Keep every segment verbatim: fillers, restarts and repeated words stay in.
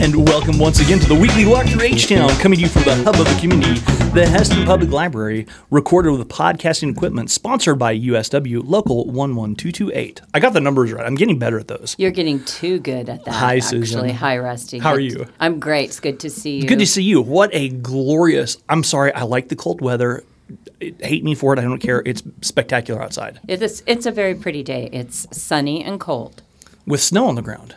and welcome once again to the weekly walk through H-Town, coming to you from the hub of the community, the Hesston Public Library, recorded with podcasting equipment, sponsored by U S W Local one one two two eight. I got the numbers right. I'm getting better at those. You're getting too good at that. Hi, actually. Susan. Hi, Rusty. How good. Are you? I'm great. It's good to see you. Good to see you. What a glorious, I'm sorry, I like the cold weather. Hate me for it. I don't care. It's spectacular outside. It's, it's a very pretty day. It's sunny and cold. With snow on the ground.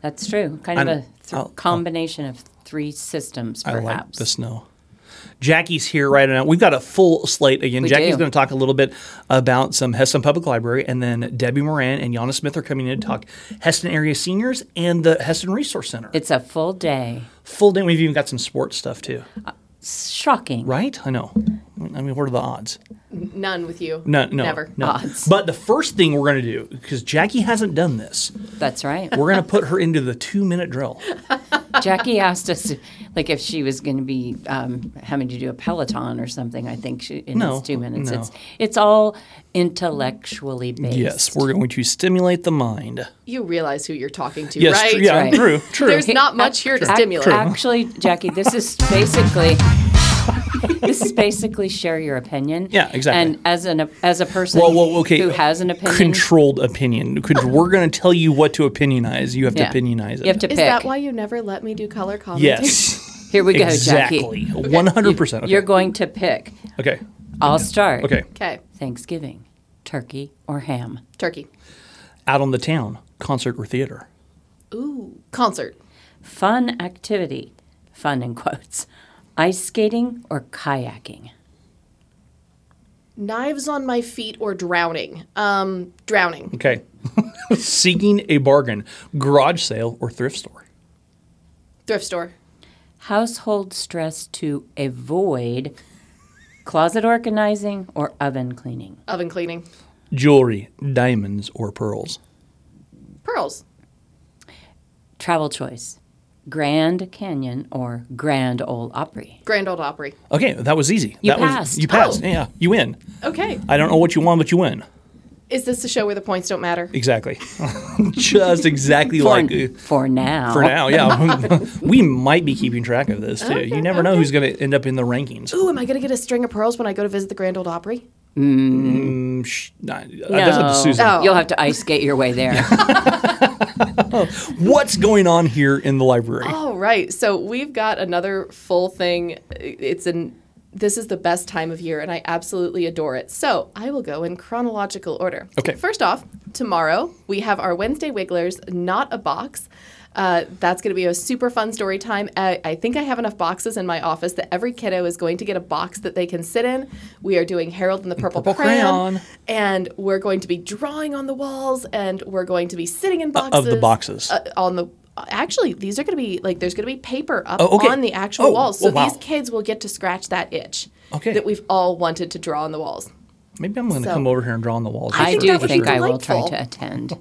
That's true. Kind of I'm, a th- I'll, combination I'll, of three systems, perhaps. I like the snow. Jackie's here right now. We've got a full slate again. We Jackie's do. going to talk a little bit about some Hesston Public Library, and then Debbie Moran and Yawna Smith are coming in to talk Hesston Area Seniors and the Hesston Resource Center. It's a full day. Full day. We've even got some sports stuff, too. Uh, shocking. Right? I know. I mean, what are the odds? None with you. No, no. Never. No. Odds. But the first thing we're going to do, because Jackie hasn't done this. That's right. We're going to put her into the two-minute drill. Jackie asked us, like, if she was going to be um, having to do a Peloton or something, I think, she, in no, its two minutes. No. It's, it's all intellectually based. Yes, we're going to stimulate the mind. You realize who you're talking to, yes, right? Yes, yeah, right. true, true. There's not much here to stimulate. True. Actually, Jackie, this is basically... This is basically share your opinion. Yeah, exactly. And as an as a person well, well, okay. who has an opinion, controlled opinion. We're going to tell you what to opinionize. You have yeah. to opinionize it. You have to pick. Is that why you never let me do color commentary? Yes. Here we go, exactly. Jackie. Exactly. One hundred percent. You're going to pick. Okay. I'll okay. start. Okay. Okay. Thanksgiving, turkey or ham? Turkey. Out on the town, concert or theater? Ooh, concert. Fun activity. Fun in quotes. Ice skating or kayaking? Knives on my feet or drowning? Um, drowning. Okay. Seeking a bargain. Garage sale or thrift store? Thrift store. Household stress to avoid. Closet organizing or oven cleaning? Oven cleaning. Jewelry, diamonds or pearls? Pearls. Travel choice. Grand Canyon or Grand Ole Opry? Grand Ole Opry. Okay, that was easy. You that passed. Was, you passed. Oh. Yeah, you win. Okay. I don't know what you won, but you win. Is this the show where the points don't matter? Exactly. Just exactly for, like... Uh, for now. For now, yeah. We might be keeping track of this, too. Okay, you never okay. know who's going to end up in the rankings. Ooh, am I going to get a string of pearls when I go to visit the Grand Ole Opry? Mm, sh- nah, no. That's up to Susan. Oh. You'll have to ice skate your way there. What's going on here in the library? All right. So we've got another full thing. It's an... This is the best time of year, and I absolutely adore it. So I will go in chronological order. Okay. First off, tomorrow we have our Wednesday Wigglers, Not a Box. Uh, that's going to be a super fun story time. I, I think I have enough boxes in my office that every kiddo is going to get a box that they can sit in. We are doing Harold and the Purple, Purple Crayon, Crayon, and we're going to be drawing on the walls, and we're going to be sitting in boxes. Uh, of the boxes. Uh, on the Actually, these are going to be, like, there's going to be paper up oh, okay. on the actual oh, walls. So oh, wow. these kids will get to scratch that itch okay. that we've all wanted to draw on the walls. Maybe I'm going to so, come over here and draw on the walls. I, I think do think I will try to attend.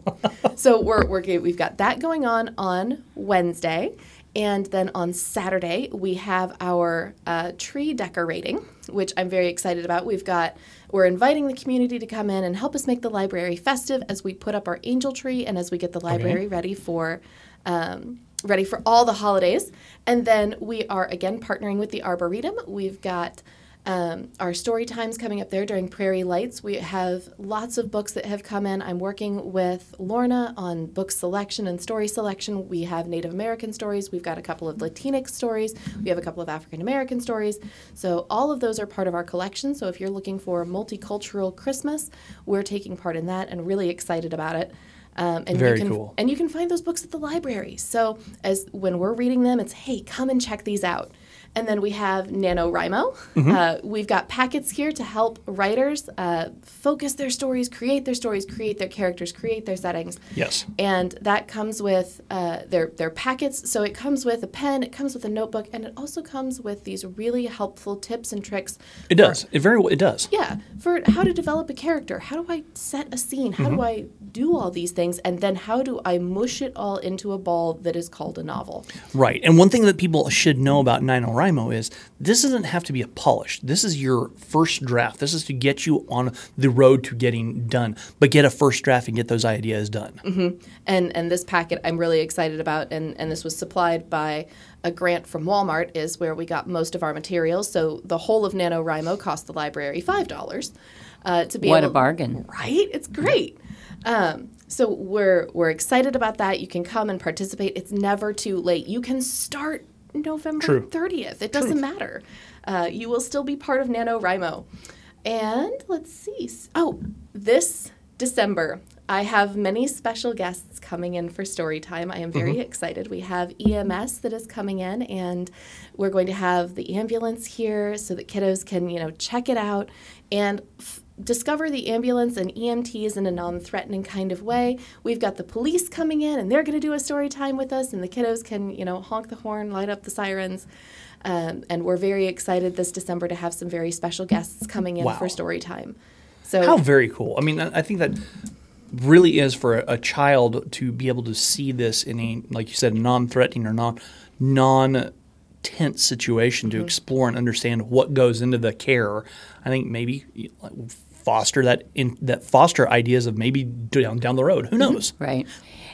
So we're, we're, we've got that going on on Wednesday. And then on Saturday, we have our uh, tree decorating, which I'm very excited about. We've got, we're inviting the community to come in and help us make the library festive as we put up our angel tree and as we get the library okay. ready for Um, ready for all the holidays. And then we are, again, partnering with the Arboretum. We've got um, our story times coming up there during Prairie Lights. We have lots of books that have come in. I'm working with Lorna on book selection and story selection. We have Native American stories. We've got a couple of Latinx stories. We have a couple of African American stories. So all of those are part of our collection. So if you're looking for a multicultural Christmas, we're taking part in that and really excited about it. Um, and Very you can, cool. And you can find those books at the library. So as when we're reading them, it's, hey, come and check these out. And then we have NaNoWriMo. Mm-hmm. Uh, we've got packets here to help writers uh, focus their stories, create their stories, create their characters, create their settings. Yes. And that comes with uh, their, their packets. So it comes with a pen, it comes with a notebook, and it also comes with these really helpful tips and tricks. It does. For, it very well, it does. Yeah. For how to develop a character. How do I set a scene? How mm-hmm. do I do all these things, and then how do I mush it all into a ball that is called a novel? Right. And one thing that people should know about NaNoWriMo is this doesn't have to be a polished. This is your first draft. This is to get you on the road to getting done, but get a first draft and get those ideas done. Mm-hmm. And and this packet I'm really excited about, and, and this was supplied by a grant from Walmart, is where we got most of our materials. So the whole of NaNoWriMo cost the library five dollars. Uh, to be what able, a bargain. Right? It's great. Um, so we're we're excited about that. You can come and participate. It's never too late. You can start November True. thirtieth. It doesn't True. matter. Uh, you will still be part of NaNoWriMo. And let's see. Oh, this December, I have many special guests coming in for story time. I am very mm-hmm. excited. We have E M S that is coming in, and we're going to have the ambulance here so that kiddos can, you know, check it out and f- discover the ambulance and E M Ts in a non-threatening kind of way. We've got the police coming in, and they're going to do a story time with us, and the kiddos can, you know, honk the horn, light up the sirens. Um, and we're very excited this December to have some very special guests coming in wow. for story time. So how very cool. I mean, I think that really is for a, a child to be able to see this in a, like you said, non-threatening or non non tense situation to mm-hmm. explore and understand what goes into the care. I think maybe foster that in, that foster ideas of maybe down down the road. Who knows? Right.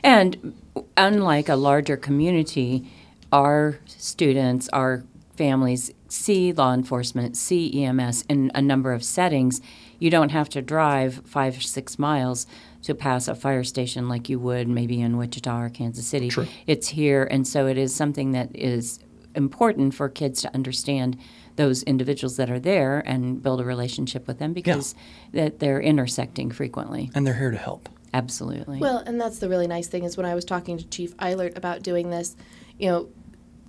And unlike a larger community, our students, our families see law enforcement, see E M S in a number of settings. You don't have to drive five or six miles to pass a fire station like you would maybe in Wichita or Kansas City. True. It's here, and so it is something that is important for kids to understand those individuals that are there and build a relationship with them, because yeah. that they're intersecting frequently. And they're here to help. Absolutely. Well, and that's the really nice thing is when I was talking to Chief Eilert about doing this, you know,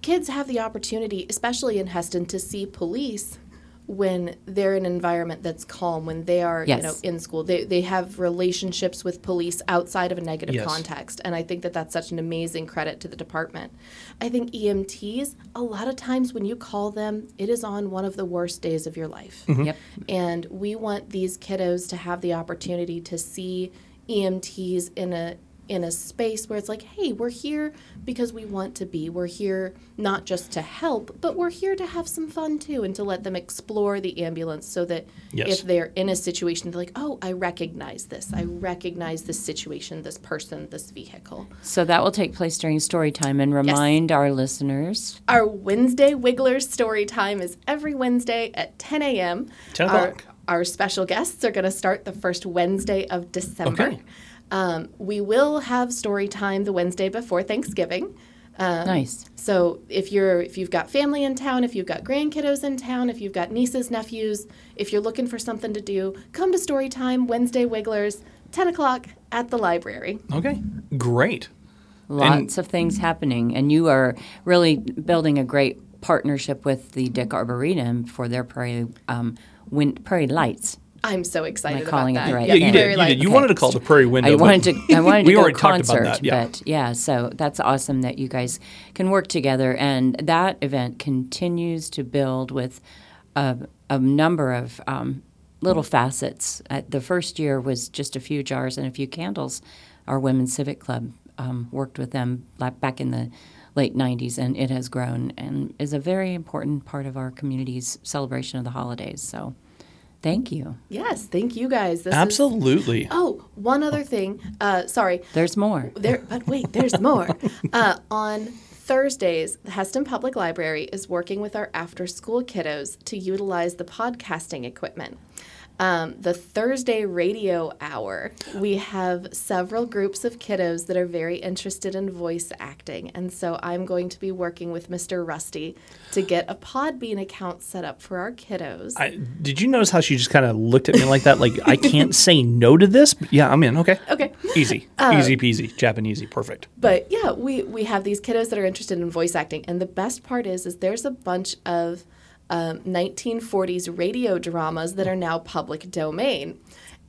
kids have the opportunity, especially in Hesston, to see police when they're in an environment that's calm, when they are yes. you know, in school. They they have relationships with police outside of a negative yes. context, and I think that that's such an amazing credit to the department. I think E M Ts, a lot of times when you call them, it is on one of the worst days of your life. Mm-hmm. Yep. And we want these kiddos to have the opportunity to see E M Ts in a in a space where it's like, hey, we're here because we want to be. We're here not just to help, but we're here to have some fun too, and to let them explore the ambulance so that yes. if they're in a situation, they're like, oh, I recognize this. I recognize this situation, this person, this vehicle. So that will take place during story time, and remind yes. our listeners. Our Wednesday Wigglers story time is every Wednesday at ten a.m. ten o'clock. Our, our special guests are going to start the first Wednesday of December. Okay. Um, we will have story time the Wednesday before Thanksgiving. Um, nice. So if you're if you've got family in town, if you've got grandkiddos in town, if you've got nieces, nephews, if you're looking for something to do, come to story time Wednesday Wigglers, ten o'clock at the library. Okay, great. Lots and, of things happening, and you are really building a great partnership with the Dyck Arboretum for their Prairie um, wind, Prairie Lights. I'm so excited about calling that. It right yeah, you did. You, did. You wanted to call it the Prairie Window. I wanted to. I wanted to. We go already concert, talked about that. Yeah. But yeah, so that's awesome that you guys can work together, and that event continues to build with a, a number of um, little facets. Uh, the first year was just a few jars and a few candles. Our Women's Civic Club um, worked with them back in the late nineties, and it has grown and is a very important part of our community's celebration of the holidays. So. Thank you. Yes, thank you guys. This Absolutely. Is, oh, one other thing. Uh, sorry. There's more. There, but wait, there's more. Uh, on Thursdays, the Hesston Public Library is working with our after-school kiddos to utilize the podcasting equipment. Um, the Thursday radio hour, we have several groups of kiddos that are very interested in voice acting. And so I'm going to be working with Mister Rusty to get a Podbean account set up for our kiddos. I, did you notice how she just kind of looked at me like that? Like, I can't say no to this? But yeah, I'm in. Okay. Okay. Easy. Uh, Easy peasy. Japanesey. Perfect. But yeah, we, we have these kiddos that are interested in voice acting. And the best part is, is there's a bunch of Um, nineteen forties radio dramas that are now public domain.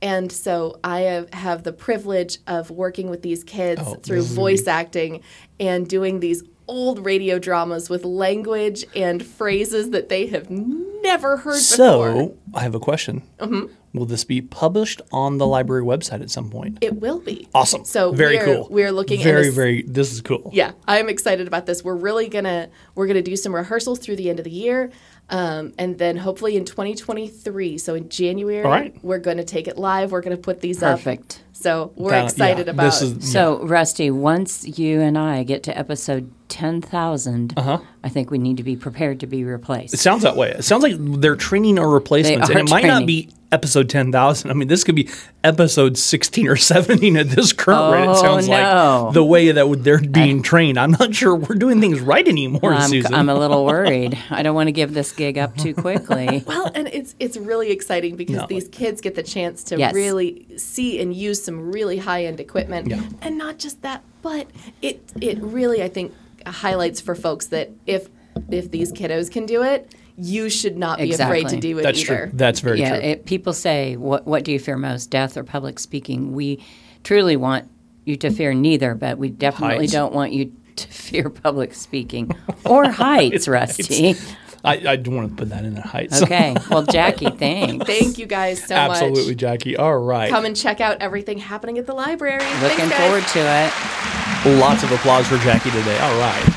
And so I have, have the privilege of working with these kids oh, through voice me. acting and doing these old radio dramas with language and phrases that they have never heard so, before. So I have a question. Mm-hmm. Will this be published on the library website at some point? It will be. Awesome. So very we're, cool. We're looking very, at this. Very, very, this is cool. Yeah, I'm excited about this. We're really going to, we're going to do some rehearsals through the end of the year. Um, and then hopefully in twenty twenty-three, so in January, right. we're going to take it live. We're going to put these Perfect. Up. So we're that, excited yeah, about this is, yeah. So, Rusty, once you and I get to episode ten thousand, uh-huh. I think we need to be prepared to be replaced. It sounds that way. It sounds like they're training our replacements. They are and it might training. Not be episode ten thousand. I mean, this could be episode sixteen or seventeen at this current oh, rate. It sounds no. like the way that they're being I, trained. I'm not sure we're doing things right anymore, I'm, Susan. I'm a little worried. I don't want to give this gig up too quickly. Well, and it's it's really exciting because no. these kids get the chance to yes. really see and use some really high-end equipment. Yeah. And not just that, but it it really, I think, highlights for folks that if if these kiddos can do it, you should not be exactly. afraid to do it That's either. True. That's very yeah, true. It, people say, what, what do you fear most, death or public speaking? We truly want you to fear neither, but we definitely heights. Don't want you to fear public speaking or heights, Rusty. Heights. I, I do want to put that in the heights. Okay. Well, Jackie, thanks. Thank you guys so Absolutely, much. Absolutely, Jackie. All right. Come and check out everything happening at the library. Looking thanks, forward to it. Lots of applause for Jackie today. All right.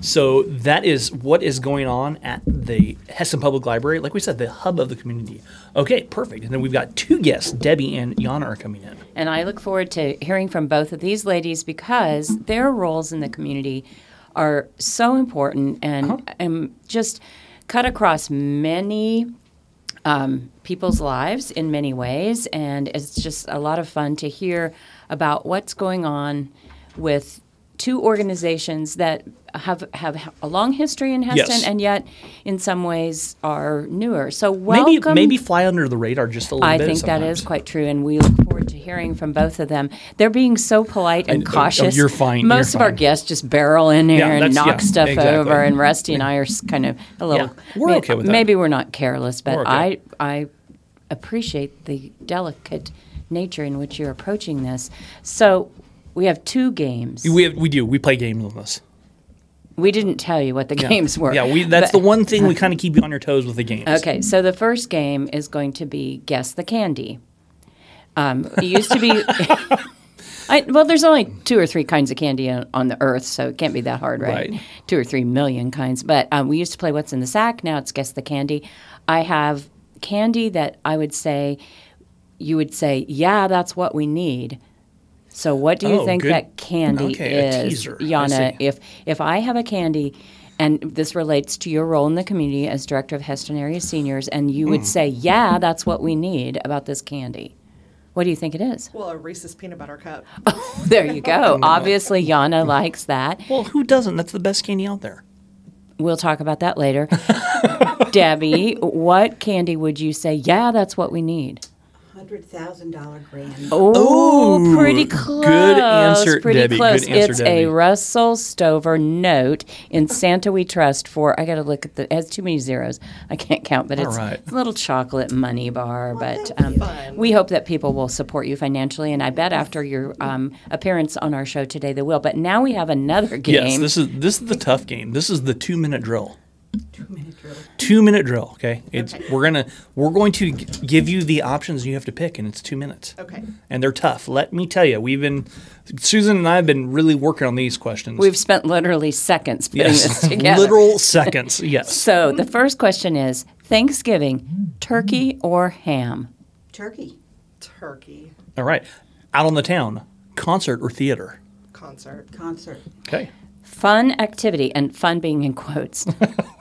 So that is what is going on at the Hesston Public Library. Like we said, the hub of the community. Okay, perfect. And then we've got two guests, Debbie and Yawna, are coming in. And I look forward to hearing from both of these ladies because their roles in the community are so important and, uh-huh. and just cut across many um, people's lives in many ways. And it's just a lot of fun to hear about what's going on with two organizations that have have a long history in Hesston yes. and yet in some ways are newer. So welcome. Maybe, maybe fly under the radar just a little I bit. I think sometimes. That is quite true, and we look forward to hearing from both of them. They're being so polite and, and cautious. Oh, you're fine. Most you're of fine. Our guests just barrel in here yeah, and knock yeah, stuff exactly. over, and Rusty and I are kind of a little yeah, we're may, okay with that. Maybe we're not careless, but okay. I I appreciate the delicate nature in which you're approaching this. So we have two games. We have, we do. We play games on this. We didn't tell you what the yeah. games were. Yeah, we, that's but, the one thing we kind of keep you on your toes with the games. Okay, so the first game is going to be Guess the Candy. Um, it used to be I, – well, there's only two or three kinds of candy on, on the earth, so it can't be that hard, right? right. Two or three million kinds. But um, we used to play What's in the Sack. Now it's Guess the Candy. I have candy that I would say – you would say, yeah, that's what we need. So what do you oh, think good. That candy okay, is, a teaser. Yawna? If if I have a candy, and this relates to your role in the community as director of Hesston Area Seniors, and you mm. would say, yeah, that's what we need about this candy, what do you think it is? Well, a Reese's Peanut Butter Cup. Oh, there you go. Obviously, Yawna likes that. Well, who doesn't? That's the best candy out there. We'll talk about that later. Debbie, what candy would you say, yeah, that's what we need? one hundred thousand dollars grand. Oh, pretty close. Good answer, pretty Debbie. Close. Good answer, it's Debbie. A Russell Stover note in Santa We Trust for, I got to look at the, it has too many zeros. I can't count, but it's right. a little chocolate money bar. Well, but um, we hope that people will support you financially, and I bet after your um, appearance on our show today they will. But now we have another game. Yes, this is, this is the tough game. This is the two-minute drill. Two-minute drill. Two-minute drill. Okay, it's okay. we're gonna we're going to g- give you the options you have to pick, and it's two minutes. Okay, and they're tough. Let me tell you, we've been Susan and I have been really working on these questions. We've spent literally seconds putting yes. this together. Literal seconds. Yes. So the first question is Thanksgiving: turkey or ham? Turkey. Turkey. All right. Out on the town: concert or theater? Concert. Concert. Okay. Fun activity, and fun being in quotes.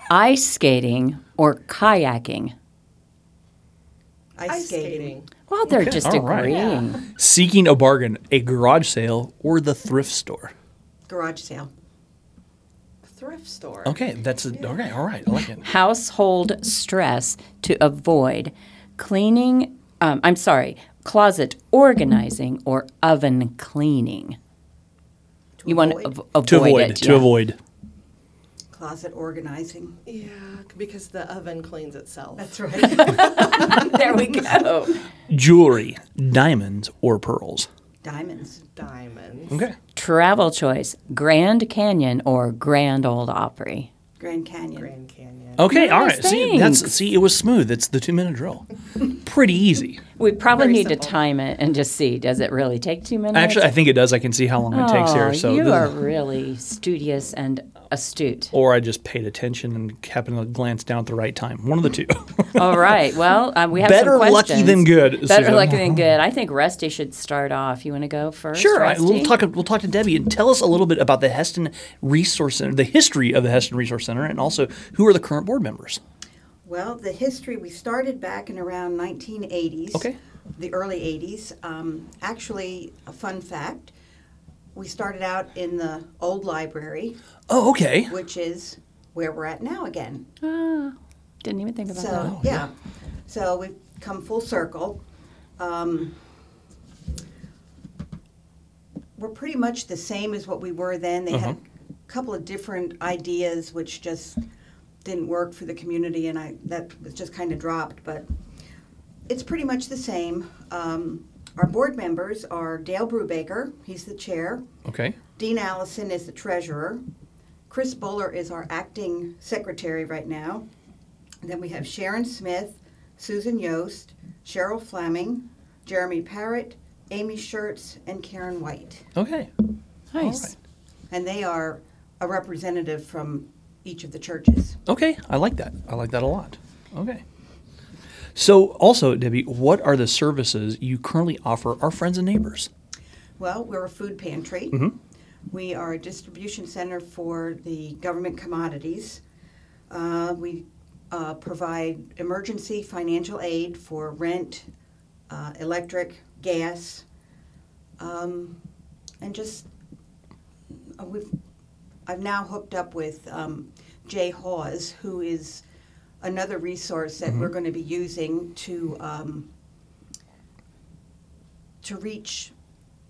Ice skating or kayaking? Ice skating. Well, they're okay. just All agreeing. Right. Yeah. Seeking a bargain, a garage sale or the thrift store? Garage sale. Thrift store. Okay, that's a, yeah. okay. All right, I like it. Household stress to avoid: cleaning. Um, I'm sorry, closet organizing or oven cleaning. To you avoid? Want to av- avoid to avoid it, to yeah. avoid. Closet organizing. Yeah, because the oven cleans itself. That's right. There we go. Jewelry, diamonds or pearls? Diamonds. Diamonds. Okay. Travel choice, Grand Canyon or Grand Ole Opry? Grand Canyon. Grand Canyon. Okay, all right. See, that's, see, it was smooth. It's the two-minute drill. Pretty easy. We probably Very need simple. to time it and just see, does it really take two minutes? Actually, I think it does. I can see how long oh, it takes here. So you are really studious and astute. Or I just paid attention and happened to glance down at the right time. One of the two. All right. Well, um, we have Better some questions. Better lucky than good. Better Susan. lucky than good. I think Rusty should start off. You want to go first? Sure. Rusty? We'll talk, we'll talk to Debbie and tell us a little bit about the Hesston Resource Center, the history of the Hesston Resource Center, and also who are the current board members? Well, the history, we started back in around nineteen eighties, okay. the early eighties. Um, actually, a fun fact. We started out in the old library. Oh, okay. Which is where we're at now again. Ah, didn't even think about so, that. Oh, yeah. yeah. So we've come full circle. Um, we're pretty much the same as what we were then. They uh-huh. had a couple of different ideas which just didn't work for the community, and I that was just kind of dropped. But it's pretty much the same. Um, Our board members are Dale Brubaker, he's the chair. Okay. Dean Allison is the treasurer. Chris Buller is our acting secretary right now. And then we have Sharon Smith, Susan Yost, Cheryl Fleming, Jeremy Parrott, Amy Schertz, and Karen White. Okay. Nice. Right. And they are a representative from each of the churches. Okay. I like that. I like that a lot. Okay. So also, Debbie, what are the services you currently offer our friends and neighbors? Well, we're a food pantry. Mm-hmm. We are a distribution center for the government commodities. Uh, we uh, provide emergency financial aid for rent, uh, electric, gas, um, and just uh, we've. I've now hooked up with um, Jay Hawes, who is another resource that mm-hmm. we're going to be using to um, to reach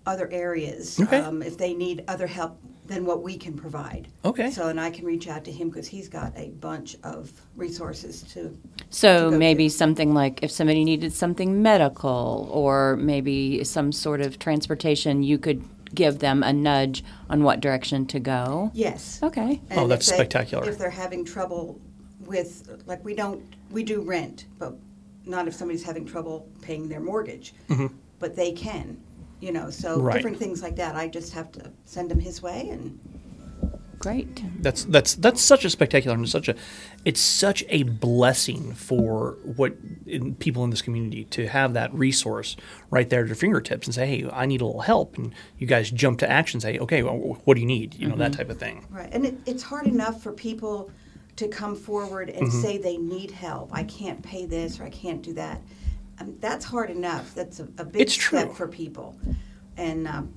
other areas okay. um, if they need other help than what we can provide. Okay. So, and I can reach out to him because he's got a bunch of resources to. So to maybe to. something like if somebody needed something medical or maybe some sort of transportation, you could give them a nudge on what direction to go. Yes. Okay. And oh, that's if they, spectacular. If they're having trouble with, like, we don't, we do rent, but not if somebody's having trouble paying their mortgage. Mm-hmm. But they can, you know, so right. different things like that. I just have to send them his way, and great. That's that's that's such a spectacular and such a, it's such a blessing for what in, people in this community to have that resource right there at your fingertips and say, hey, I need a little help, and you guys jump to action and say, okay, well, what do you need? You mm-hmm. know, that type of thing. Right, and it, it's hard enough for people to come forward and mm-hmm. say they need help. I can't pay this or I can't do that. Um, that's hard enough. That's a, a big it's step true. for people. And, um,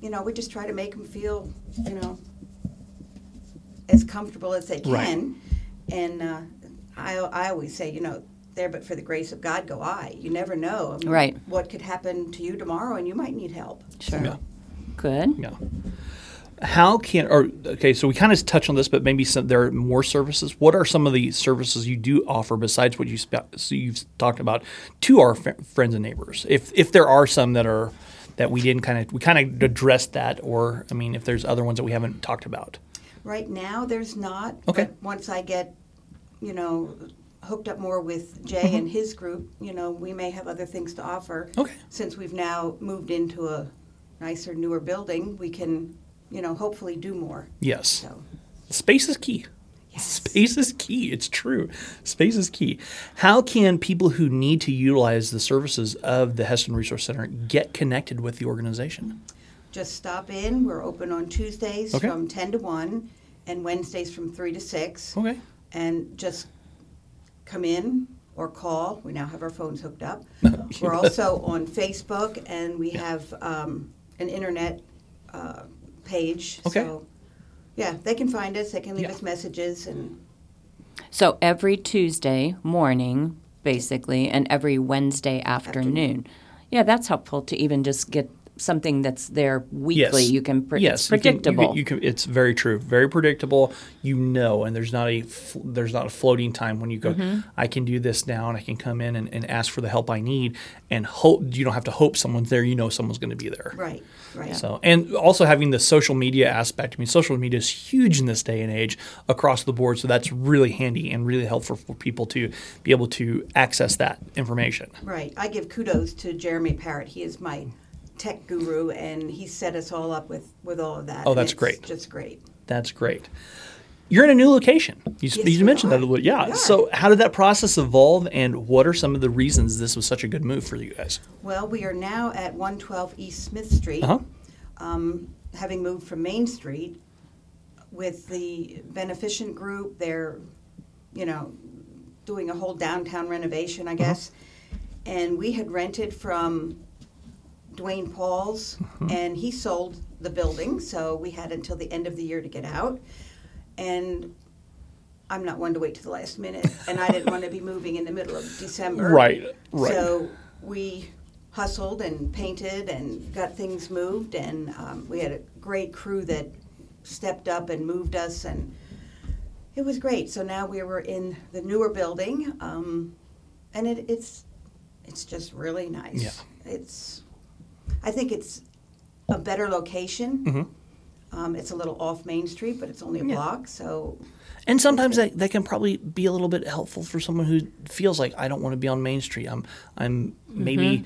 you know, we just try to make them feel, you know, as comfortable as they can. Right. And uh, I, I always say, you know, there but for the grace of God go I. You never know I mean, right. what could happen to you tomorrow, and you might need help. Sure. Yeah. Good. Yeah. How can, or okay, so we kind of touched on this, but maybe some, there are more services. What are some of the services you do offer besides what you sp- so you've talked about to our f- friends and neighbors? If if there are some that are that we didn't kind of we kind of addressed that, or I mean, if there's other ones that we haven't talked about. Right now, there's not. Okay. But once I get, you know, hooked up more with Jay mm-hmm. and his group, you know, we may have other things to offer. Okay. Since we've now moved into a nicer, newer building, we can, you know, hopefully do more. Yes. So. Space is key. Yes. Space is key. It's true. Space is key. How can people who need to utilize the services of the Hesston Resource Center get connected with the organization? Just stop in. We're open on Tuesdays okay. from ten to one and Wednesdays from three to six. Okay. And just come in or call. We now have our phones hooked up. We're also on Facebook, and we yeah. have um, an internet uh page. Okay. So, yeah, they can find us. They can leave yeah. us messages. And so every Tuesday morning, basically, and every Wednesday afternoon. afternoon. Yeah, that's helpful to even just get something that's there weekly. Yes. You can pre- yes. It's predictable. You can, you can, you can, it's very true. Very predictable. You know, and there's not a there's not a floating time when you go, mm-hmm. I can do this now, and I can come in and, and ask for the help I need, and hope you don't have to hope someone's there. You know someone's going to be there. Right. Right. So, and also having the social media aspect. I mean, social media is huge in this day and age across the board. So that's really handy and really helpful for people to be able to access that information. Right. I give kudos to Jeremy Parrott. He is my tech guru, and he set us all up with, with all of that. Oh, that's great. Just great. That's great. You're in a new location. You, yes, you mentioned are. that a little. Yeah. So how did that process evolve, and what are some of the reasons this was such a good move for you guys? Well, we are now at one twelve East Smith Street, uh-huh. um, having moved from Main Street with the Beneficent Group. They're, you know, doing a whole downtown renovation, I guess. Uh-huh. And we had rented from Dwayne Pauls, uh-huh. and he sold the building, so we had until the end of the year to get out. And I'm not one to wait to the last minute, and I didn't want to be moving in the middle of December. Right, right. So we hustled and painted and got things moved, and um, we had a great crew that stepped up and moved us, and it was great. So now we were in the newer building, um, and it, it's it's just really nice. Yeah. It's I think it's a better location. Mm-hmm. Um, it's a little off Main Street, but it's only a yeah. block, so... And sometimes that, that can probably be a little bit helpful for someone who feels like, I don't want to be on Main Street. I'm I'm mm-hmm. maybe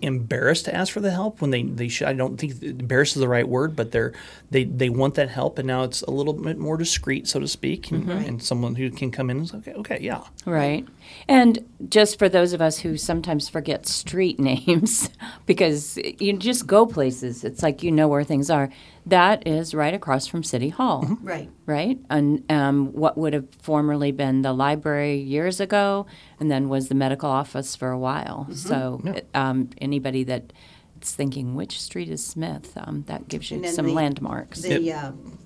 embarrassed to ask for the help when they, they should. I don't think embarrassed is the right word, but they're, they they want that help, and now it's a little bit more discreet, so to speak, and, mm-hmm. and someone who can come in and say, okay, okay, yeah. Right. And just for those of us who sometimes forget street names because you just go places, it's like you know where things are. That is right across from City Hall. Mm-hmm. Right. Right? And um, what would have formerly been the library years ago and then was the medical office for a while. Mm-hmm. So yeah. um, anybody that's thinking, which street is Smith, um, that gives you some the, landmarks. The yep. um,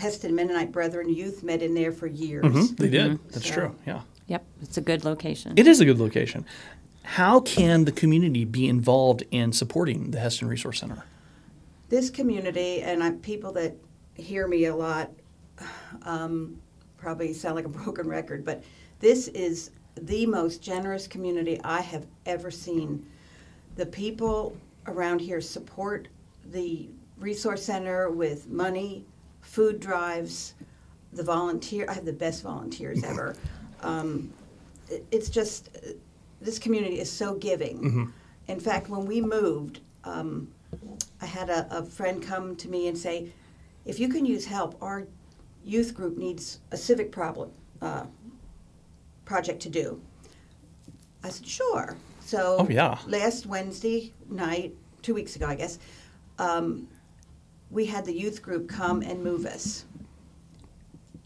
Hesston Mennonite Brethren youth met in there for years. Mm-hmm. They did. Mm-hmm. That's so. true. Yeah. Yep. It's a good location. It is a good location. How can the community be involved in supporting the Hesston Resource Center? This community, and I, people that hear me a lot um, probably sound like a broken record, but this is the most generous community I have ever seen. The people around here support the resource center with money, food drives, the volunteer. I have the best volunteers ever. Um, it, it's just, this community is so giving. Mm-hmm. In fact, when we moved, um, I had a, a friend come to me and say, if you can use help, our youth group needs a civic problem uh, project to do. I said, sure. So oh, yeah. last Wednesday night, two weeks ago, I guess, um, we had the youth group come and move us.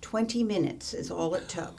twenty minutes is all it took.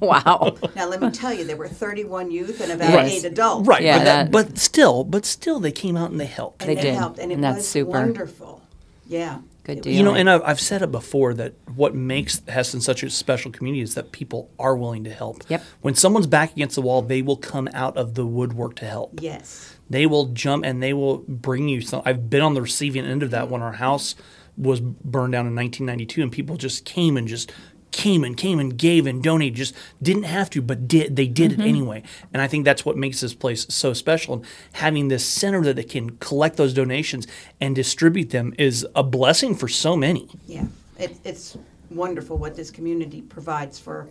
Wow. Now, let me tell you, there were thirty-one youth and about right. eight adults. Right. Yeah, but, that, but still, but still, they came out and they helped. And they, they did. helped. And it and that's was super. wonderful. Yeah. Good deal. You know, and I've, I've said it before that what makes Hesston such a special community is that people are willing to help. Yep. When someone's back against the wall, they will come out of the woodwork to help. Yes. They will jump and they will bring you some. I've been on the receiving end of that when our house was burned down in nineteen ninety-two, and people just came and just... came and came and gave and donated, just didn't have to, but did they did mm-hmm. it anyway. And I think that's what makes this place so special. And having this center that it can collect those donations and distribute them is a blessing for so many. Yeah, it, it's wonderful what this community provides for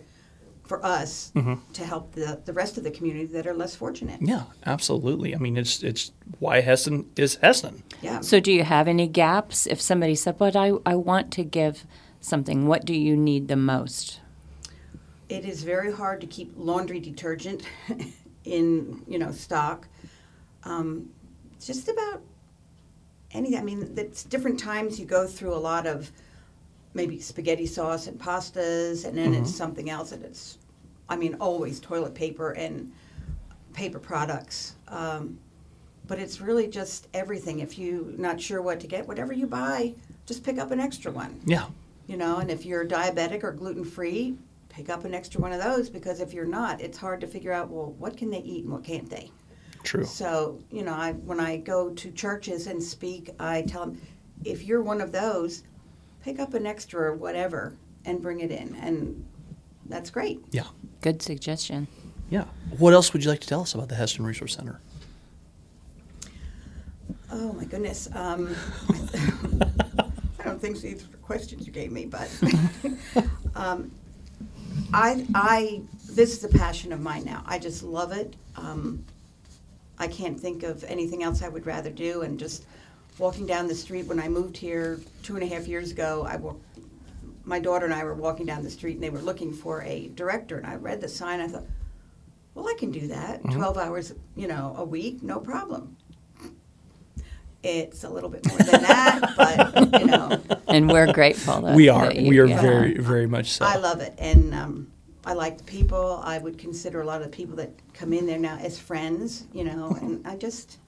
for us mm-hmm. to help the, the rest of the community that are less fortunate. Yeah, absolutely. I mean, it's it's why Hesston is Hesston. Yeah. So do you have any gaps? If somebody said, but I, I want to give something, what do you need the most? It is very hard to keep laundry detergent in, you know, stock. Um, just about any, I mean, it's different times you go through a lot of maybe spaghetti sauce and pastas, and then mm-hmm. it's something else, and it's, I mean, always toilet paper and paper products. Um, but it's really just everything. If you're not sure what to get, whatever you buy, just pick up an extra one. Yeah. You know, and if you're diabetic or gluten-free, pick up an extra one of those, because if you're not, it's hard to figure out, well, what can they eat and what can't they? True. So, you know, I when I go to churches and speak, I tell them, if you're one of those, pick up an extra or whatever and bring it in. And that's great. Yeah. Good suggestion. Yeah. What else would you like to tell us about the Hesston Resource Center? Oh, my goodness. Um, I don't think these were questions you gave me, but um, I, I, this is a passion of mine now. I just love it. Um, I can't think of anything else I would rather do. And just walking down the street when I moved here two and a half years ago, I walked, my daughter and I were walking down the street, and they were looking for a director. And I read the sign. I thought, well, I can do that. Mm-hmm. twelve hours, you know, a week, no problem. It's a little bit more than that, but, you know. And we're grateful. That, we are. That you, we are yeah. very, very much so. I love it. And um, I like the people. I would consider a lot of the people that come in there now as friends, you know, and I just...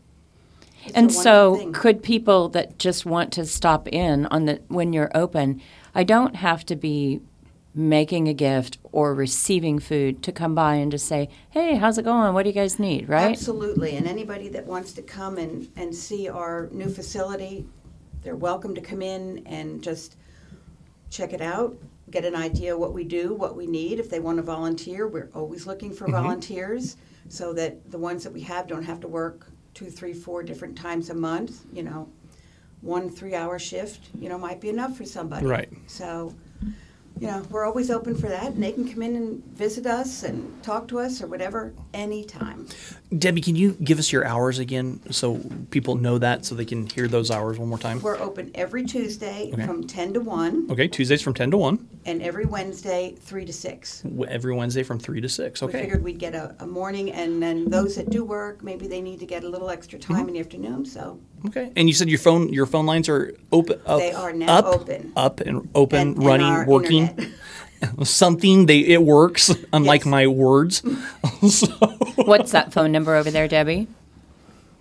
And so thing. Could people that just want to stop in on the when you're open, I don't have to be making a gift or receiving food to come by and just say, hey, how's it going? What do you guys need, right? Absolutely. And anybody that wants to come and, and see our new facility, they're welcome to come in and just check it out, get an idea of what we do, what we need. If they want to volunteer, we're always looking for mm-hmm. volunteers so that the ones that we have don't have to work two, three, four different times a month. You know, one three-hour shift, you know, might be enough for somebody. Right. So, you know, we're always open for that, and they can come in and visit us and talk to us or whatever anytime. Debbie, can you give us your hours again so people know that so they can hear those hours one more time? We're open every Tuesday okay. from ten to one. Okay, Tuesdays from ten to one. And every Wednesday, three to six. Every Wednesday from three to six, okay. We figured we'd get a, a morning, and then those that do work, maybe they need to get a little extra time mm-hmm. in the afternoon, so. Okay, and you said your phone your phone lines are open. Up, they are now up, open. Up and open, and, and running, working. Something, they it works, unlike yes. my words. So. What's that phone number over there, Debbie?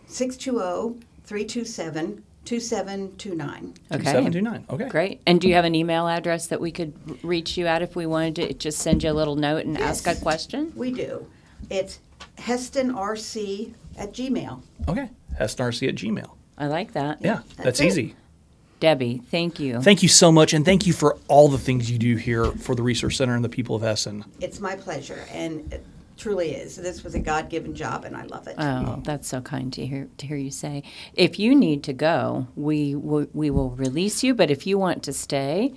six two zero, three two seven, two seven two nine. Okay. two seven two nine, okay. Great. And do you have an email address that we could reach you at if we wanted to just send you a little note and yes, ask a question? We do. It's hestonrc at gmail. Okay, hestonrc at gmail. I like that. Yeah, that's, that's easy. Debbie, thank you. Thank you so much, and thank you for all the things you do here for the Resource Center and the people of Hesston. It's my pleasure, and it truly is. This was a God-given job, and I love it. Oh, that's so kind to hear to hear you say. If you need to go, we will, we will release you, but if you want to stay...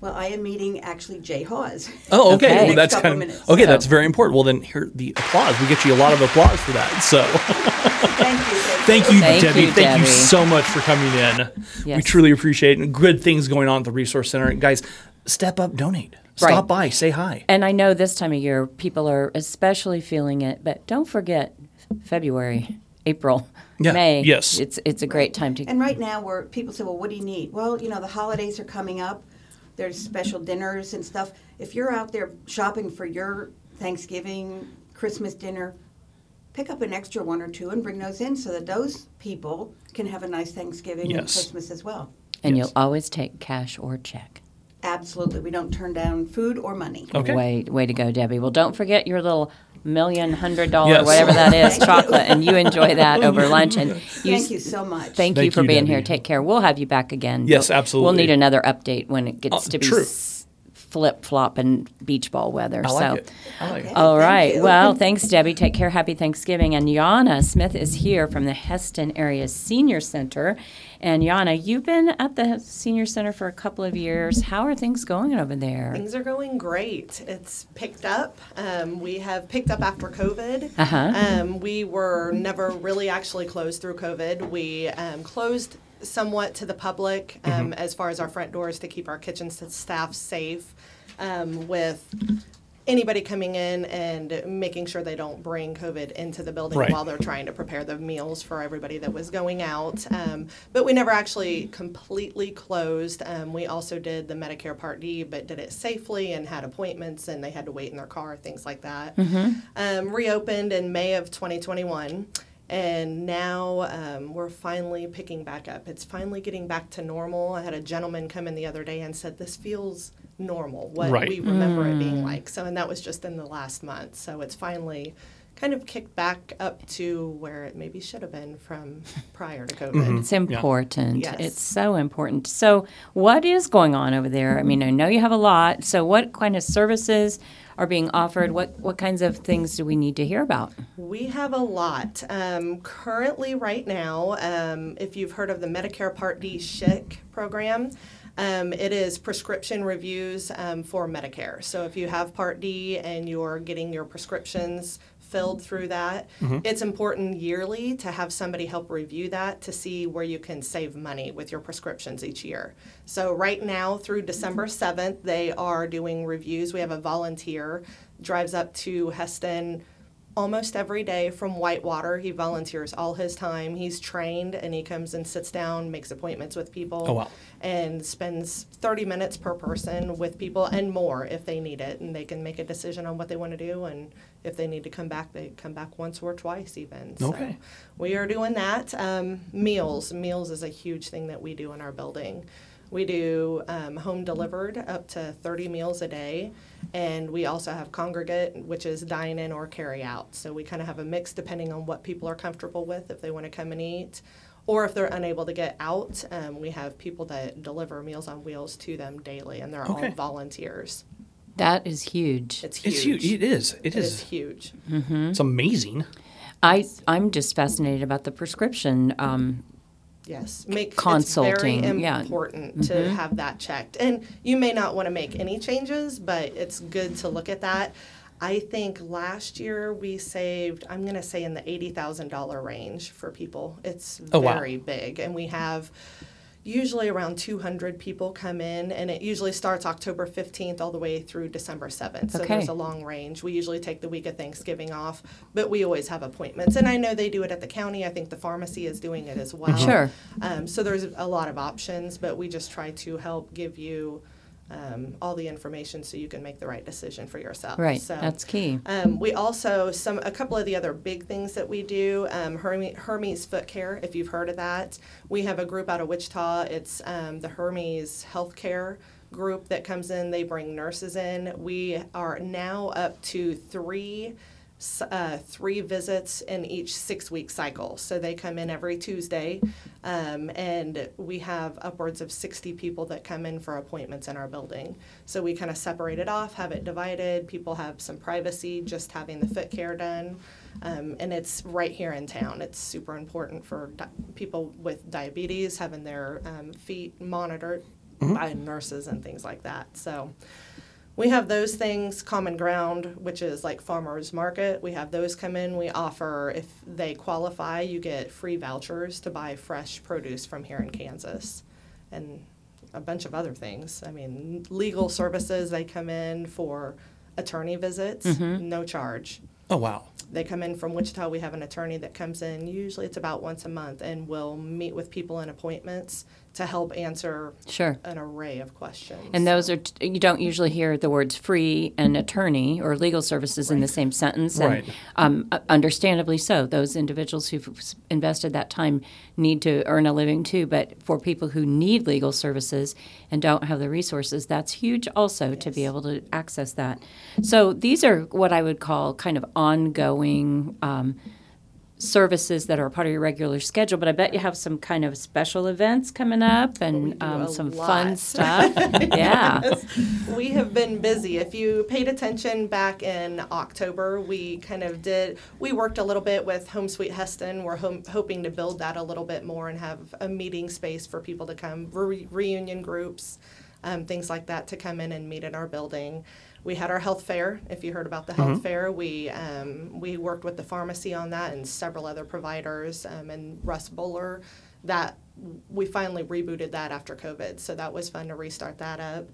Well, I am meeting actually Jay Hawes. Oh, okay. okay. Well, that's kind of minutes, okay. So. That's very important. Well, then here the applause. We get you a lot of applause for that. So, thank you, thank you, thank Debbie. You, thank Debbie. You so much for coming in. Yes. We truly appreciate it. Good things going on at the Resource Center, guys. Step up, donate. Stop right. by, say hi. And I know this time of year people are especially feeling it, but don't forget February, April. Yeah. May. Yes, it's it's a great time to. And right now, where people say, "Well, what do you need?" Well, you know, the holidays are coming up. There's special dinners and stuff. If you're out there shopping for your Thanksgiving, Christmas dinner, pick up an extra one or two and bring those in so that those people can have a nice Thanksgiving yes. and Christmas as well. And yes. you'll always take cash or check. Absolutely. We don't turn down food or money. Okay. Way, way to go, Debbie. Well, don't forget your little million, hundred dollar, yes. whatever that is, chocolate, and you enjoy that over lunch. And you Thank s- you so much. Thank, thank you for you, being Debbie. Here. Take care. We'll have you back again. Yes, we'll, absolutely. We'll need another update when it gets uh, to be s- flip-flop and beach ball weather. I like so. It. I like okay. it. All right. Thank well, thanks, Debbie. Take care. Happy Thanksgiving. And Yawna Smith is here from the Hesston Area Senior Center. And Yawna, you've been at the Senior Center for a couple of years. How are things going over there? Things are going great. It's picked up. Um, we have picked up after COVID. Uh-huh. Um, we were never really actually closed through COVID. We um, closed somewhat to the public um, mm-hmm. as far as our front doors to keep our kitchen staff safe um, with anybody coming in and making sure they don't bring COVID into the building right. while they're trying to prepare the meals for everybody that was going out. Um, but we never actually completely closed. Um, we also did the Medicare Part D, but did it safely and had appointments, and they had to wait in their car, things like that. Mm-hmm. Um, reopened in May of twenty twenty-one. And now um, we're finally picking back up. It's finally getting back to normal. I had a gentleman come in the other day and said, this feels normal, what right. we remember mm. it being like. So, and that was just in the last month. So it's finally kind of kicked back up to where it maybe should have been from prior to COVID. Mm-hmm. It's important. Yeah. Yes. It's so important. So what is going on over there? I mean, I know you have a lot. So what kind of services are being offered? What what kinds of things do we need to hear about? We have a lot. Um, currently right now, um, if you've heard of the Medicare Part D S H I C program, Um, it is prescription reviews um, for Medicare. So if you have Part D and you're getting your prescriptions filled through that, mm-hmm. it's important yearly to have somebody help review that to see where you can save money with your prescriptions each year. So right now through December seventh, they are doing reviews. We have a volunteer drives up to Hesston almost every day from Whitewater. He volunteers all his time. He's trained, and he comes and sits down, makes appointments with people, oh, wow. and spends thirty minutes per person with people and more if they need it. And they can make a decision on what they want to do. And if they need to come back, they come back once or twice even. So okay. we are doing that. Um, meals. Meals is a huge thing that we do in our building. We do um, home delivered up to thirty meals a day, and we also have congregate, which is dine in or carry out. So we kind of have a mix depending on what people are comfortable with, if they want to come and eat, or if they're unable to get out. Um, we have people that deliver Meals on Wheels to them daily, and they're okay. all volunteers. That is huge. It's huge. It's huge. It is. It, it is. is huge. Mm-hmm. It's amazing. I I'm just fascinated about the prescription. Um, Yes, make consulting. It's very important yeah. to mm-hmm. have that checked. And you may not want to make any changes, but it's good to look at that. I think last year we saved, I'm going to say in the eighty thousand dollars range for people. It's oh, very wow. big. And we have usually around two hundred people come in, and it usually starts October fifteenth all the way through December seventh. So okay. there's a long range. We usually take the week of Thanksgiving off, but we always have appointments. And I know they do it at the county. I think the pharmacy is doing it as well. Sure. Um, so there's a lot of options, but we just try to help give you um, all the information so you can make the right decision for yourself. Right, so, that's key. Um, we also, some a couple of the other big things that we do, um, Hermes, Hermes Footcare, if you've heard of that. We have a group out of Wichita. It's um, the Hermes Healthcare group that comes in. They bring nurses in. We are now up to three Uh, three visits in each six-week cycle. So they come in every Tuesday, um, and we have upwards of sixty people that come in for appointments in our building. So we kind of separate it off, have it divided. People have some privacy just having the foot care done, um, and it's right here in town. It's super important for di- people with diabetes, having their um, feet monitored mm-hmm. by nurses and things like that. So we have those things. Common Ground, which is like farmers market, we have those come in. We offer, if they qualify, you get free vouchers to buy fresh produce from here in Kansas, and a bunch of other things. I mean, legal services, they come in for attorney visits, mm-hmm. no charge. Oh, wow. They come in from Wichita. We have an attorney that comes in. Usually it's about once a month, and will meet with people in appointments to help answer sure. an array of questions. And those are, t- you don't usually hear the words free and attorney or legal services right. in the same sentence. Right. And, um, understandably so. Those individuals who've invested that time need to earn a living too. But for people who need legal services and don't have the resources, that's huge also yes. to be able to access that. So these are what I would call kind of ongoing um, services that are part of your regular schedule, but I bet you have some kind of special events coming up and um, some lot. fun stuff. yeah. Yes. We have been busy. If you paid attention back in October, we kind of did, we worked a little bit with Home Suite Hesston. We're home, hoping to build that a little bit more and have a meeting space for people to come, re- reunion groups, um, things like that to come in and meet in our building. We had our health fair. If you heard about the health mm-hmm. fair, we um, we worked with the pharmacy on that and several other providers um, and Russ Buller. That we finally rebooted that after COVID, so that was fun to restart that up.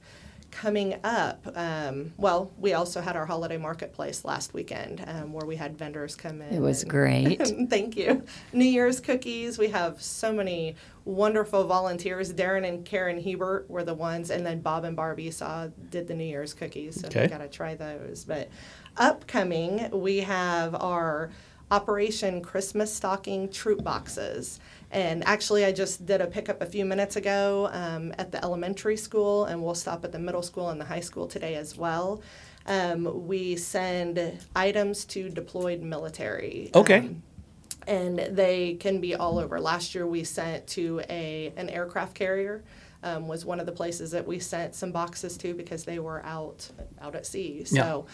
Coming up, um, well, we also had our holiday marketplace last weekend um, where we had vendors come in. It was and, great. Thank you. New Year's cookies. We have so many wonderful volunteers. Darren and Karen Hebert were the ones, and then Bob and Barbie saw did the New Year's cookies, so okay. we got to try those. But upcoming, we have our Operation Christmas Stocking Troop Boxes. And actually, I just did a pickup a few minutes ago um, at the elementary school, and we'll stop at the middle school and the high school today as well. Um, we send items to deployed military. Okay. Um, and they can be all over. Last year, we sent to a an aircraft carrier. Um, was one of the places that we sent some boxes to because they were out out at sea. So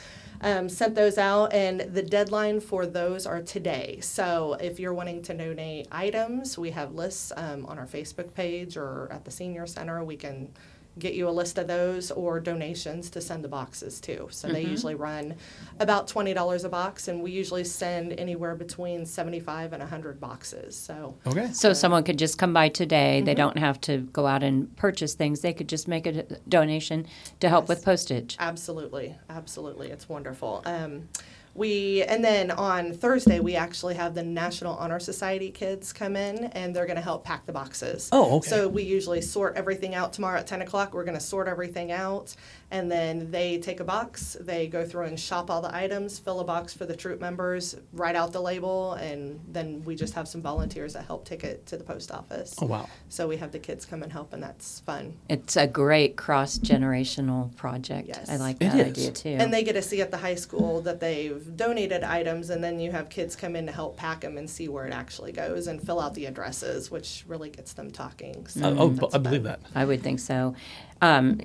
yeah. um, sent those out, and the deadline for those are today. So if you're wanting to donate items, we have lists um, on our Facebook page or at the senior center. We can get you a list of those or donations to send the boxes to. So mm-hmm. they usually run about twenty dollars a box, and we usually send anywhere between seventy-five and one hundred boxes. So okay. So uh, someone could just come by today. Mm-hmm. They don't have to go out and purchase things. They could just make a donation to help yes. with postage. Absolutely. Absolutely. It's wonderful. Um, We and then on Thursday, we actually have the National Honor Society kids come in, and they're going to help pack the boxes. Oh, okay. So we usually sort everything out tomorrow at ten o'clock. We're going to sort everything out, and then they take a box. They go through and shop all the items, fill a box for the troop members, write out the label, and then we just have some volunteers that help take it to the post office. Oh, wow. So we have the kids come and help, and that's fun. It's a great cross-generational project. Yes. I like that idea, too. And they get to see at the high school that they've donated items, and then you have kids come in to help pack them and see where it actually goes and fill out the addresses, which really gets them talking. So mm-hmm. Oh, I fun. believe that. I would think so. Um,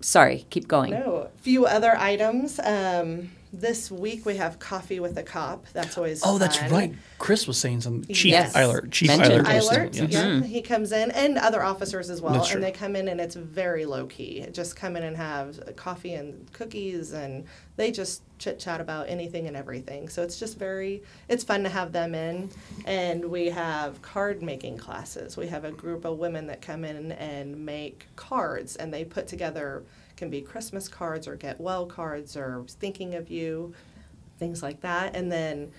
sorry, keep going. No, a few other items. Um, this week we have Coffee with a Cop. That's always Oh, fun. That's right. Chris was saying something. Chief yes. Eilert. Chief Eilert. Eilert, yes. yeah. Mm. He comes in, and other officers as well, that's and true. They come in, and it's very low-key. Just come in and have coffee and cookies, and they just chit-chat about anything and everything. So it's just very, it's fun to have them in. And we have card-making classes. We have a group of women that come in and make cards, and they put together, can be Christmas cards or get well cards or thinking of you, things like that. And then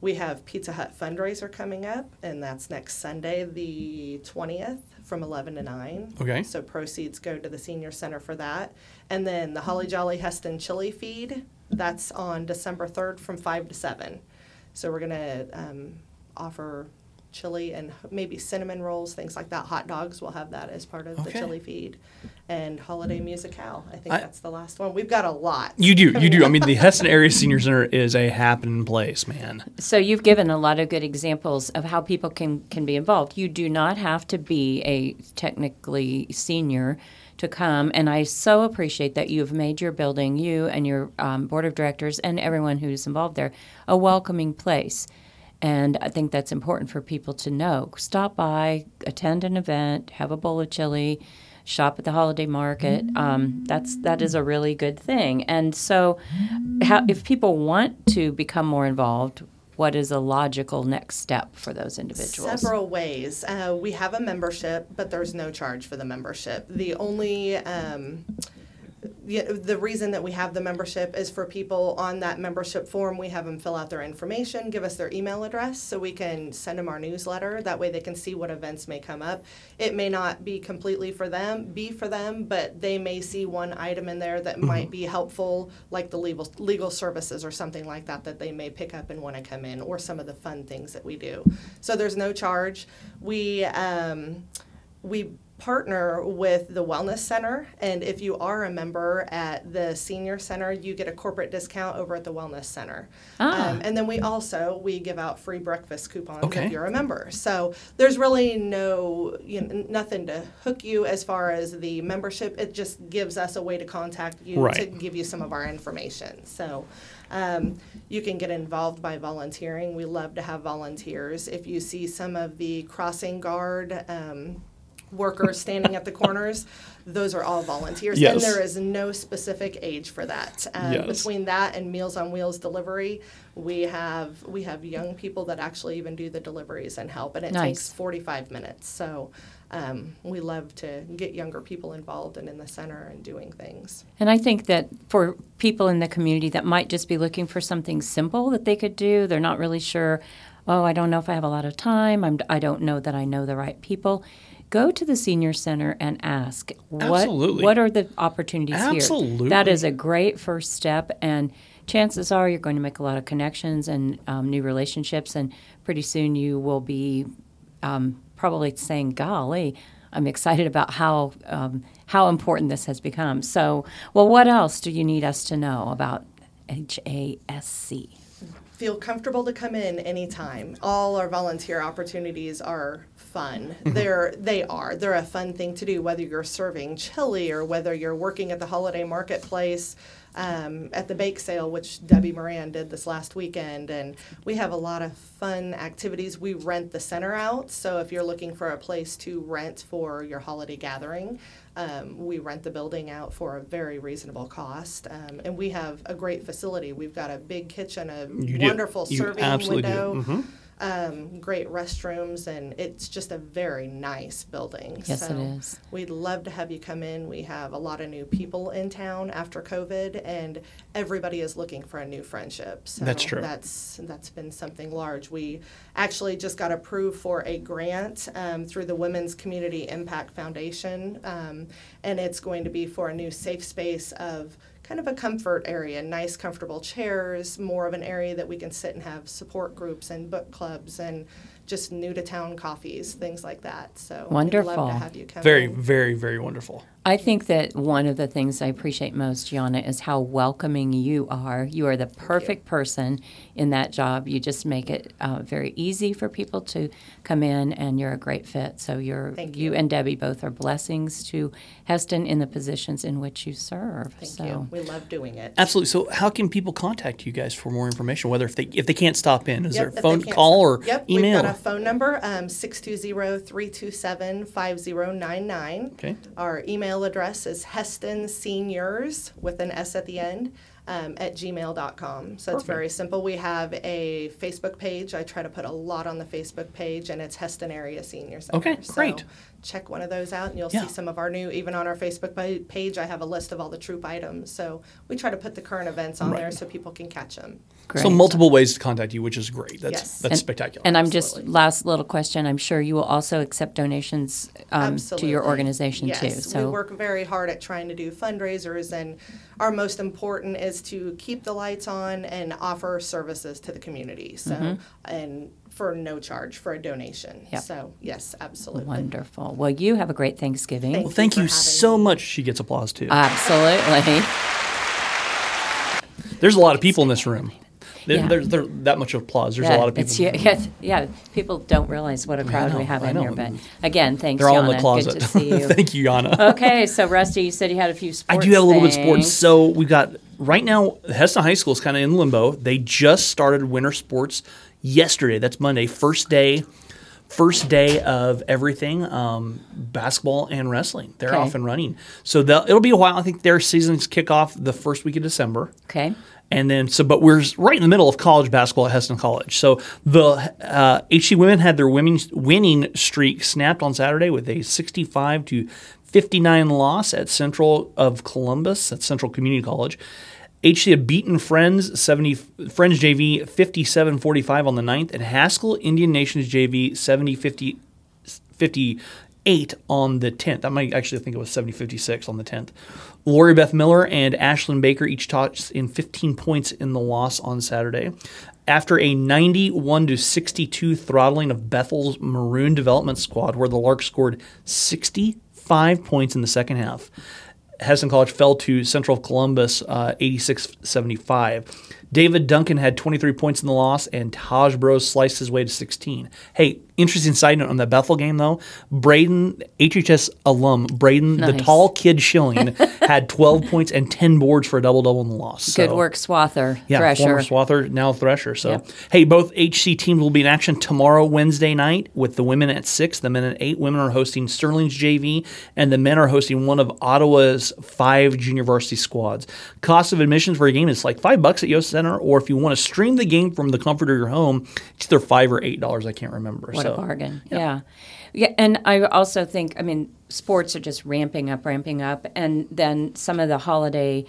we have Pizza Hut fundraiser coming up, and that's next Sunday, the twentieth, from eleven to nine. Okay. So proceeds go to the senior center for that. And then the Holly Jolly Hesston Chili Feed, that's on December third from five to seven. So we're going to um, offer chili and maybe cinnamon rolls, things like that. Hot dogs, we'll have that as part of okay. the chili feed. And Holiday Musicale, I think I, that's the last one. We've got a lot. You do, you do. I mean, the Hesston Area Senior Center is a happening place, man. So you've given a lot of good examples of how people can, can be involved. You do not have to be a technically senior to come, and I so appreciate that you've made your building, you and your um, board of directors and everyone who's involved there, a welcoming place. And I think that's important for people to know. Stop by, attend an event, have a bowl of chili, shop at the holiday market. Um, that's that is a really good thing. And so how, if people want to become more involved, what is a logical next step for those individuals? Several ways. Uh, we have a membership, but there's no charge for the membership. The only... Um, The reason that we have the membership is for people on that membership form. We have them fill out their information, give us their email address so we can send them our newsletter. That way they can see what events may come up. It may not be completely for them, be for them, but they may see one item in there that mm-hmm. might be helpful, like the legal, legal services or something like that, that they may pick up and want to come in, or some of the fun things that we do. So there's no charge. We, um, we partner with the Wellness Center, and if you are a member at the Senior Center, you get a corporate discount over at the Wellness Center. Ah. Um, and then we also, we give out free breakfast coupons okay. if you're a member. So there's really no, you know, nothing to hook you as far as the membership. It just gives us a way to contact you right. to give you some of our information. So Um, you can get involved by volunteering. We love to have volunteers. If you see some of the crossing guard um, workers standing at the corners, those are all volunteers. Yes. And there is no specific age for that. Um, yes. Between that and Meals on Wheels delivery, we have we have young people that actually even do the deliveries and help, and it nice. takes forty-five minutes. So Um, we love to get younger people involved and in the center and doing things. And I think that for people in the community that might just be looking for something simple that they could do, they're not really sure, oh, I don't know if I have a lot of time, I'm, I don't know that I know the right people, go to the senior center and ask, what, Absolutely. what are the opportunities Absolutely. here? Absolutely. That is a great first step, and chances are you're going to make a lot of connections and um, new relationships, and pretty soon you will be um, probably saying, golly, I'm excited about how um, how important this has become. So, well, what else do you need us to know about H A S C? Feel comfortable to come in anytime. All our volunteer opportunities are fun. Mm-hmm. They're, they are. They're a fun thing to do, whether you're serving chili or whether you're working at the holiday marketplace, um, at the bake sale, which Debbie Moran did this last weekend. And we have a lot of fun activities. We rent the center out. So if you're looking for a place to rent for your holiday gathering, Um, we rent the building out for a very reasonable cost, um, and we have a great facility. We've got a big kitchen, a you wonderful do. serving window, mm-hmm. um, great restrooms, and it's just a very nice building. Yes, so it is. We'd love to have you come in. We have a lot of new people in town after COVID, and everybody is looking for a new friendship. So that's true. That's, that's been something large. We actually just got approved for a grant um, through the Women's Community Impact Foundation, um, and it's going to be for a new safe space of kind of a comfort area, nice, comfortable chairs, more of an area that we can sit and have support groups and book clubs and just new-to-town coffees, things like that. So wonderful. I'd love to have you come Very, in. very, very wonderful. I think that one of the things I appreciate most, Yawna, is how welcoming you are. You are the perfect person in that job. You just make it uh, very easy for people to come in, and you're a great fit. So you're, Thank you. you and Debbie both are blessings to Hesston in the positions in which you serve. Thank so. you. We love doing it. Absolutely. So how can people contact you guys for more information, whether if they if they can't stop in? Is yep, there a phone call or yep, email? Phone number, um, six two zero, three two seven, five zero nine nine. Okay. Our email address is Hesston Seniors, with an S at the end, um, at gmail dot com. So Perfect. It's very simple. We have a Facebook page. I try to put a lot on the Facebook page, and it's Hesston Area Seniors. Okay, great. So check one of those out, and you'll yeah. see some of our new, even on our Facebook page, I have a list of all the troop items. So we try to put the current events on right. there so people can catch them. Great. So multiple ways to contact you, which is great. That's yes. that's and, spectacular. And I'm Absolutely. just, last little question, I'm sure you will also accept donations um, to your organization yes. too. So we work very hard at trying to do fundraisers, and our most important is to keep the lights on and offer services to the community. So mm-hmm. and for no charge, for a donation. Yep. So, yes, absolutely. Wonderful. Well, you have a great Thanksgiving. Thank well, thank you, you so me. much. She gets applause, too. Absolutely. There's a lot of people in this room. There, yeah. there's, there's that much applause. There's yeah, a lot of people. Yeah, yeah, yeah, people don't realize what a crowd know, we have I in know. here. But again, thanks, They're Yawna. They're all in the closet. Good to see you. Thank you, Yawna. Okay, so Rusty, you said you had a few sports I do have a little things. bit of sports. So we've got, right now, Hesston High School is kind of in limbo. They just started winter sports yesterday. That's Monday, first day first day of everything, um, basketball and wrestling. They're okay. off and running. So it'll be a while. I think their seasons kick off the first week of December. Okay. And then, so, but we're right in the middle of college basketball at Hesston College. So the uh, H C women had their women's winning streak snapped on Saturday with a sixty-five to fifty-nine loss at Central of Columbus, at Central Community College. H C had beaten Friends seventy Friends J V fifty-seven forty-five on the ninth, and Haskell Indian Nations J V seventy fifty-eight on the tenth. I might actually think it was seventy fifty-six on the tenth. Lori Beth Miller and Ashlyn Baker each tossed in fifteen points in the loss on Saturday. After a ninety-one to sixty-two throttling of Bethel's Maroon Development Squad, where the Larks scored sixty-five points in the second half, Hesston College fell to Central Columbus uh, eighty-six seventy-five. David Duncan had twenty-three points in the loss, and Taj Bros sliced his way to sixteen. Hey, interesting side note on the Bethel game, though. Braden, H H S alum, Braden, nice. the tall kid Shilling, had twelve points and ten boards for a double-double in the loss. So, good work, Swather, yeah, Thresher. Yeah, former Swather, now Thresher. So, yep. hey, both H C teams will be in action tomorrow, Wednesday night, with the women at six, the men at eight. Women are hosting Sterling's J V, and the men are hosting one of Ottawa's five junior varsity squads. Cost of admissions for a game is like five bucks at Yost Center, or if you want to stream the game from the comfort of your home, it's either five or eight dollars. I can't remember. What so, a bargain! Yeah. yeah, yeah. And I also think, I mean, sports are just ramping up, ramping up, and then some of the holiday,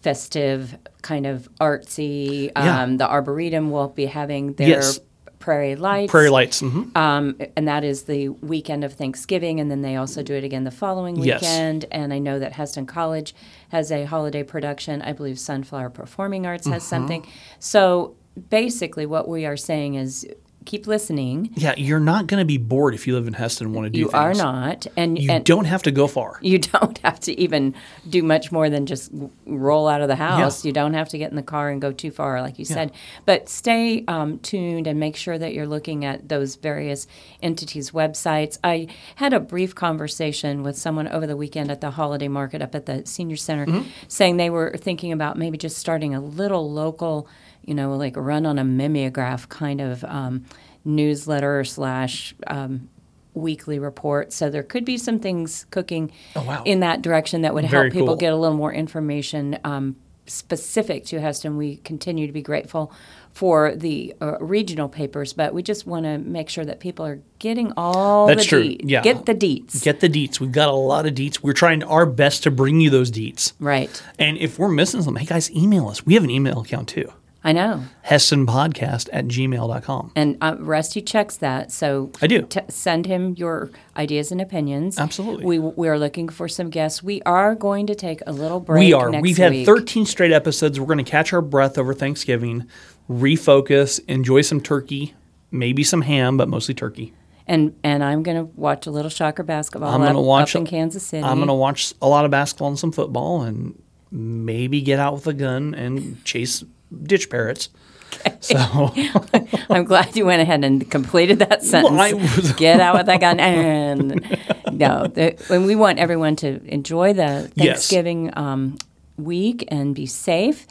festive kind of artsy. Um, yeah. The Arboretum will be having their. Yes. Prairie Lights. Prairie Lights. Mm-hmm. Um, and that is the weekend of Thanksgiving, and then they also do it again the following weekend. Yes. And I know that Hesston College has a holiday production. I believe Sunflower Performing Arts has mm-hmm. something. So basically what we are saying is keep listening. Yeah, you're not going to be bored if you live in Hesston and want to do you things. You are not. And you and don't have to go far. You don't have to even do much more than just roll out of the house. Yeah. You don't have to get in the car and go too far, like you yeah. said. But stay um, tuned and make sure that you're looking at those various entities' websites. I had a brief conversation with someone over the weekend at the holiday market up at the senior center mm-hmm. saying they were thinking about maybe just starting a little local, you know, like run on a mimeograph kind of um, newsletter slash um, weekly report. So there could be some things cooking oh, wow. in that direction that would Very help people cool. get a little more information um, specific to Hesston. We continue to be grateful for the uh, regional papers, but we just want to make sure that people are getting all That's the true. deets. Yeah. Get the deets. Get the deets. We've got a lot of deets. We're trying our best to bring you those deets. Right. And if we're missing something, hey, guys, email us. We have an email account, too. I know. Hesstonpodcast at gmail dot com. And uh, Rusty checks that. So I do. T- send him your ideas and opinions. Absolutely. We we are looking for some guests. We are going to take a little break We are. next We've week. Had thirteen straight episodes. We're going to catch our breath over Thanksgiving, refocus, enjoy some turkey, maybe some ham, but mostly turkey. And and I'm going to watch a little soccer basketball I'm gonna up, watch, up in Kansas City. I'm going to watch a lot of basketball and some football and maybe get out with a gun and chase ditch parrots. Okay. So I'm glad you went ahead and completed that sentence. Well, I was Get out with that gun. And no, the, and we want everyone to enjoy the Thanksgiving yes. um, week and be safe.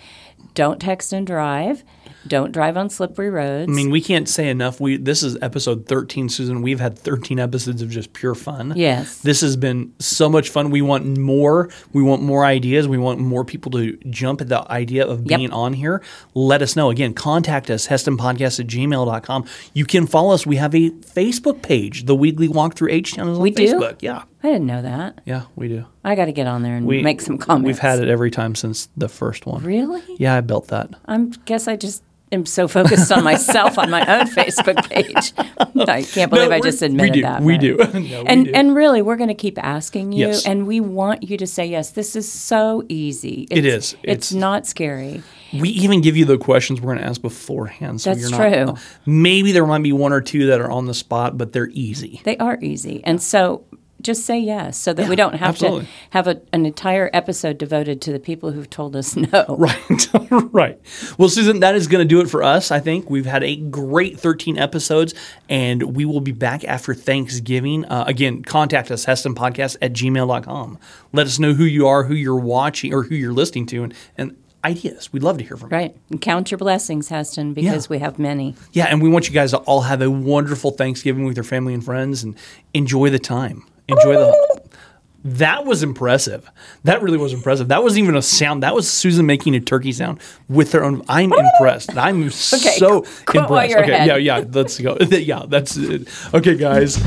Don't text and drive. Don't drive on slippery roads. I mean, we can't say enough. We This is episode thirteen, Susan. We've had thirteen episodes of just pure fun. Yes. This has been so much fun. We want more. We want more ideas. We want more people to jump at the idea of being yep. on here. Let us know. Again, contact us, Hesstonpodcast at gmail dot com. You can follow us. We have a Facebook page, The Weekly Walk Through H-Town on we Facebook. Do? Yeah. I didn't know that. Yeah, we do. I got to get on there and we, make some comments. We've had it every time since the first one. Really? Yeah, I built that. I guess I just am so focused on myself on my own Facebook page. I can't believe no, I just admitted we do, that. We do. no, we and, do. And really, we're going to keep asking you, yes. and we want you to say, yes, this is so easy. It's, it is. It's, it's not scary. We even give you the questions we're going to ask beforehand. So That's you're not, true. Uh, maybe there might be one or two that are on the spot, but they're easy. They are easy. And so just say yes so that yeah, we don't have absolutely. to have a, an entire episode devoted to the people who've told us no. Right. right. Well, Susan, that is going to do it for us, I think. We've had a great thirteen episodes, and we will be back after Thanksgiving. Uh, again, contact us, Hesstonpodcast at gmail dot com. Let us know who you are, who you're watching, or who you're listening to, and, and ideas. We'd love to hear from you. Right. And count your blessings, Hesston, because yeah. we have many. Yeah, and we want you guys to all have a wonderful Thanksgiving with your family and friends, and enjoy the time. Enjoy the – that was impressive. That really was impressive. That wasn't even a sound. That was Susan making a turkey sound with her own – I'm impressed. I'm okay, so impressed. Okay, ahead. yeah, yeah, let's go. Yeah, that's it. Okay, guys,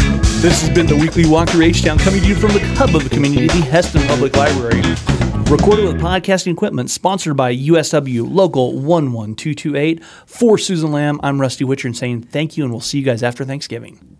this has been the Weekly Walk Through H-Town, coming to you from the hub of the community, the Hesston Public Library. Recorded with podcasting equipment, sponsored by U S W Local one one two two eight. For Susan Lamb, I'm Rusty Wichern saying thank you, and we'll see you guys after Thanksgiving.